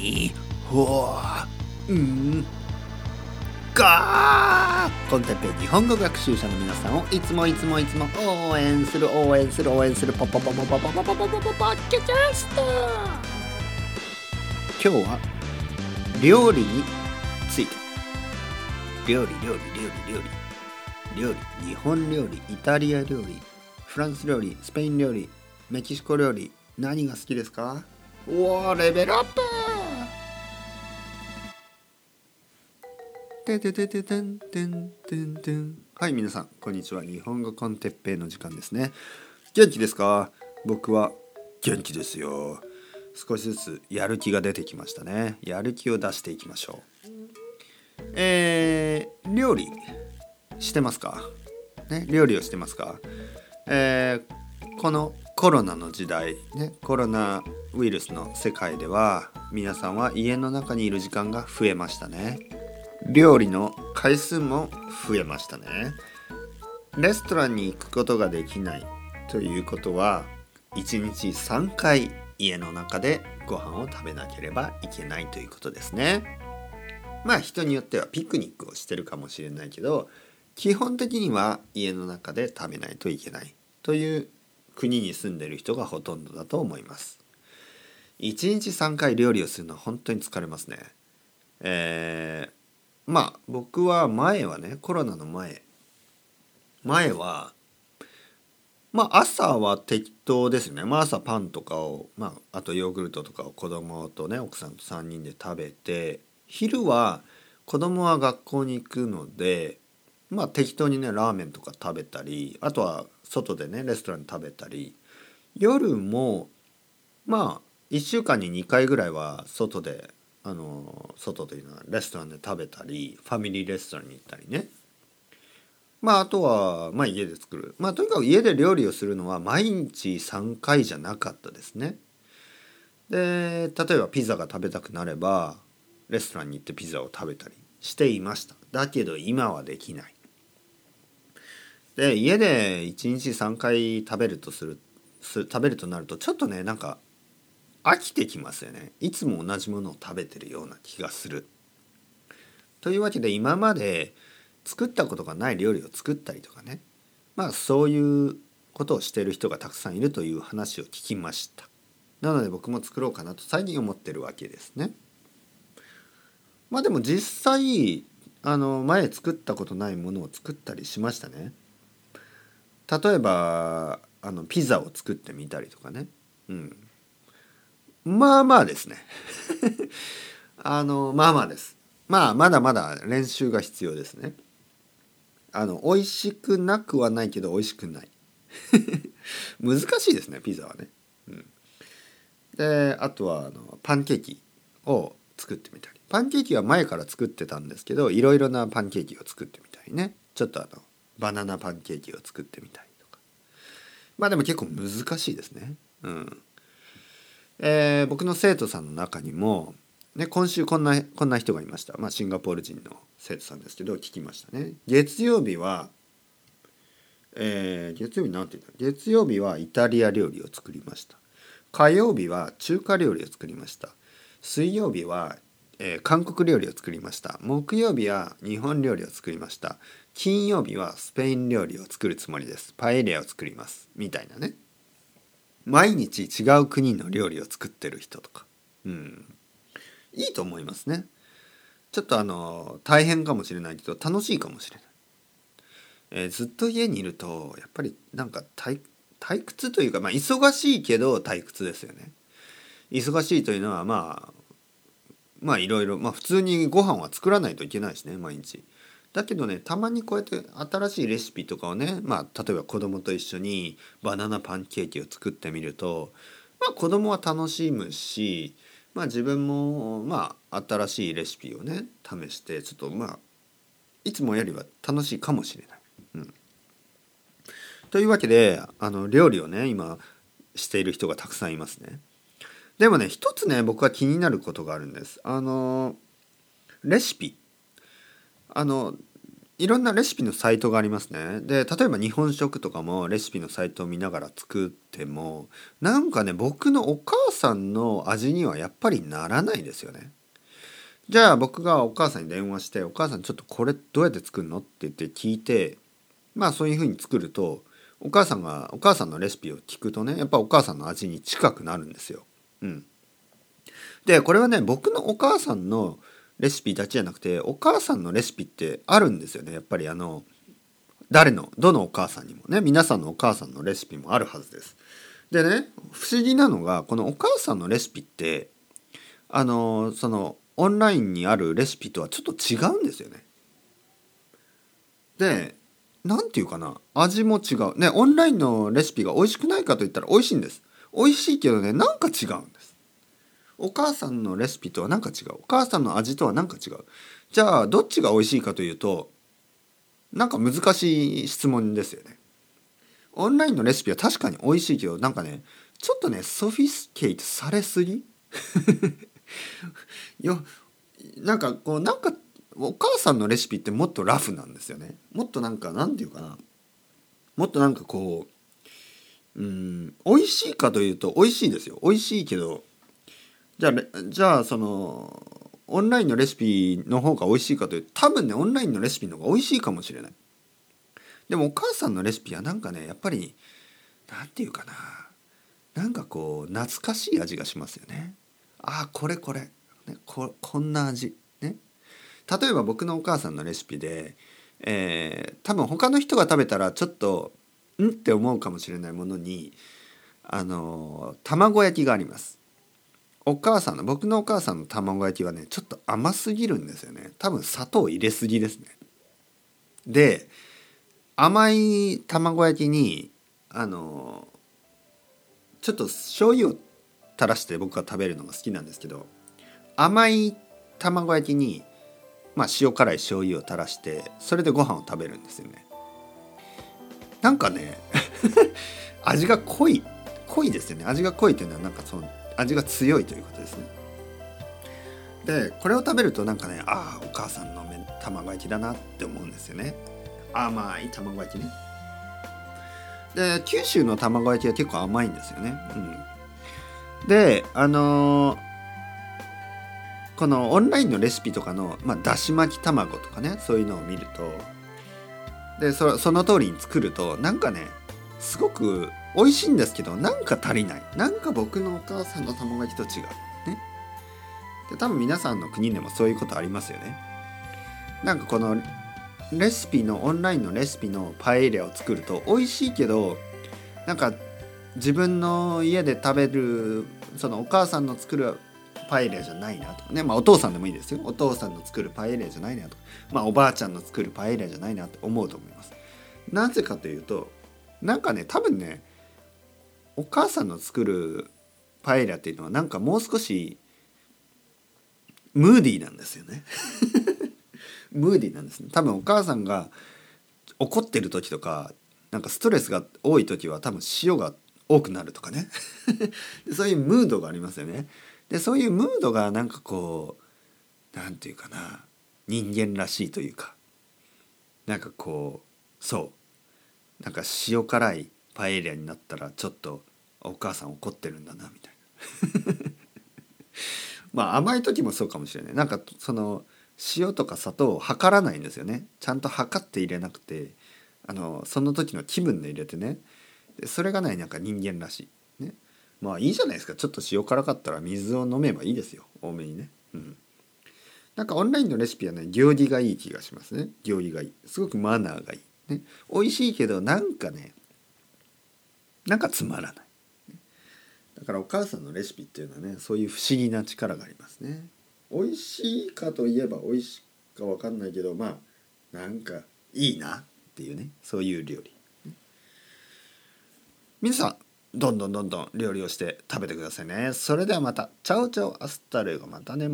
にほう、うん、ガー。コンテンペ日本語学習者の皆さんをいつも応援するポッキャキャスト。今日は料理について。料理、日本料理、イタリア料理、フランス料理、スペイン料理、メキシコ料理、何が好きですか？うわー、レベルアップ。はい、皆さんこんにちは。日本語コンテッペイの時間ですね。元気ですか？僕は元気ですよ。少しずつやる気が出てきましたね。やる気を出していきましょう。料理してますか？ね、料理をしてますか？このコロナの時代、ね、コロナウイルスの世界では皆さんは家の中にいる時間が増えましたね。料理の回数も増えましたね。レストランに行くことができないということは、1日3回家の中でご飯を食べなければいけないということですね。まあ人によってはピクニックをしてるかもしれないけど、基本的には家の中で食べないといけないという国に住んでる人がほとんどだと思います。1日3回料理をするのは本当に疲れますね。まあ僕は前はね、コロナの前はまあ朝は適当ですね。まあ朝パンとかを、あとヨーグルトとかを子供とね、奥さんと3人で食べて、昼は子供は学校に行くので、まあ適当にね、ラーメンとか食べたり、あとは外でね、レストラン食べたり、夜もまあ1週間に2回ぐらいは外で、外というのはレストランで食べたり、ファミリーレストランに行ったりね。まああとはまあ家で作る。まあとにかく家で料理をするのは毎日3回じゃなかったですね。で、例えばピザが食べたくなれば、レストランに行ってピザを食べたりしていました。だけど今はできない。で、家で1日3回食べるとなると、ちょっとね、なんか飽きてきますよね。いつも同じものを食べてるような気がする。というわけで、今まで作ったことがない料理を作ったりとかね、まあそういうことをしている人がたくさんいるという話を聞きました。なので僕も作ろうかなと最近思ってるわけですね。まあでも実際前作ったことないものを作ったりしましたね。例えばピザを作ってみたりとかね、まあまあですねまあまあです。まあまだまだ練習が必要ですね。美味しくなくはないけど美味しくない難しいですね、ピザはね、で、あとはパンケーキを作ってみたり、パンケーキは前から作ってたんですけど、いろいろなパンケーキを作ってみたりね。ちょっとバナナパンケーキを作ってみたりとか。まあでも結構難しいですね。僕の生徒さんの中にも、ね、今週こんな人がいました。まあシンガポール人の生徒さんですけど、聞きましたね。月曜日はイタリア料理を作りました。火曜日は中華料理を作りました。水曜日は韓国料理を作りました。木曜日は日本料理を作りました。金曜日はスペイン料理を作るつもりです。パエリアを作ります。みたいなね。毎日違う国の料理を作ってる人とか。いいと思いますね。ちょっと大変かもしれないけど楽しいかもしれない。ずっと家にいるとやっぱりなんか退屈というか、まあ忙しいけど退屈ですよね。忙しいというのはまあいろいろ、まあ普通にご飯は作らないといけないしね、毎日。だけどね、たまにこうやって新しいレシピとかをね、まあ例えば子供と一緒にバナナパンケーキを作ってみると、まあ子供は楽しむし、まあ自分もまあ新しいレシピをね、試してちょっとまあいつもよりは楽しいかもしれない。というわけで料理をね、今している人がたくさんいますね。でもね、一つね、僕は気になることがあるんです。レシピ。いろんなレシピのサイトがありますね。で、例えば日本食とかもレシピのサイトを見ながら作っても、なんかね、僕のお母さんの味にはやっぱりならないですよね。じゃあ僕がお母さんに電話して、お母さんちょっとこれどうやって作るのって言って聞いて、まあそういう風に作ると、お母さんのレシピを聞くとね、やっぱお母さんの味に近くなるんですよ。うん。で、これはね、僕のお母さんのレシピだけじゃなくて、お母さんのレシピってあるんですよね。やっぱりどのお母さんにもね、皆さんのお母さんのレシピもあるはずです。でね、不思議なのが、このお母さんのレシピって、オンラインにあるレシピとはちょっと違うんですよね。で、なんていうかな、味も違うね。オンラインのレシピが美味しくないかと言ったら美味しいんです。美味しいけどね、なんか違うんです。お母さんのレシピとはなんか違う、お母さんの味とはなんか違う。じゃあどっちが美味しいかというと、なんか難しい質問ですよね。オンラインのレシピは確かに美味しいけど、なんかね、ちょっとね、ソフィスケートされすぎよ。なんかお母さんのレシピってもっとラフなんですよね。もっともっと美味しいかというと美味しいですよ。美味しいけど、じゃあオンラインのレシピの方が美味しいかというと、多分ね、オンラインのレシピの方が美味しいかもしれない。でもお母さんのレシピはなんかね、やっぱり懐かしい味がしますよね。こんな味ね。例えば僕のお母さんのレシピで、多分他の人が食べたらちょっとって思うかもしれないものに、卵焼きがあります。僕のお母さんの卵焼きはね、ちょっと甘すぎるんですよね。多分砂糖入れすぎですね。で、甘い卵焼きにちょっと醤油を垂らして僕が食べるのが好きなんですけど、甘い卵焼きに塩辛い醤油を垂らして、それでご飯を食べるんですよね。なんかね味が濃いですよね。味が濃いというのは味が強いということですね。で、これを食べるとお母さんの卵焼きだなって思うんですよね。甘い卵焼きね。で、九州の卵焼きは結構甘いんですよね。うん。で、このオンラインのレシピとかの、だし巻き卵とかね、そういうのを見ると、で、その通りに作ると、すごく美味しいんですけど、足りない。僕のお母さんの卵焼きと違うね。で、多分皆さんの国でもそういうことありますよね。このオンラインのレシピのパエリアを作ると美味しいけど、自分の家で食べるお母さんの作るパエリアじゃないなとかね、お父さんでもいいですよ。お父さんの作るパエリアじゃないなとか、おばあちゃんの作るパエリアじゃないなと思うと思います。なぜかというと、多分ね、お母さんの作るパエリアっていうのはもう少しムーディーなんですよねムーディーなんですね。多分お母さんが怒ってる時とか、ストレスが多い時は多分塩が多くなるとかねそういうムードがありますよね。で、そういうムードが人間らしいというか、塩辛いパエリアになったらちょっとお母さん怒ってるんだなみたいな甘い時もそうかもしれない。塩とか砂糖を測らないんですよね。ちゃんと測って入れなくて、その時の気分で入れてね。で、それが人間らしいね。いいじゃないですか。ちょっと塩辛かったら水を飲めばいいですよ。多めにね。うん。オンラインのレシピはね、行儀がいい気がしますね。行儀がいい。すごくマナーがいい。ね。美味しいけどつまらない。だからお母さんのレシピっていうのはね、そういう不思議な力がありますね。美味しいかといえば美味しいか分かんないけど、いいなっていうね、そういう料理。皆さん、どんどん料理をして食べてくださいね。それではまた。チャオチャオ、アスタルゴ。またね。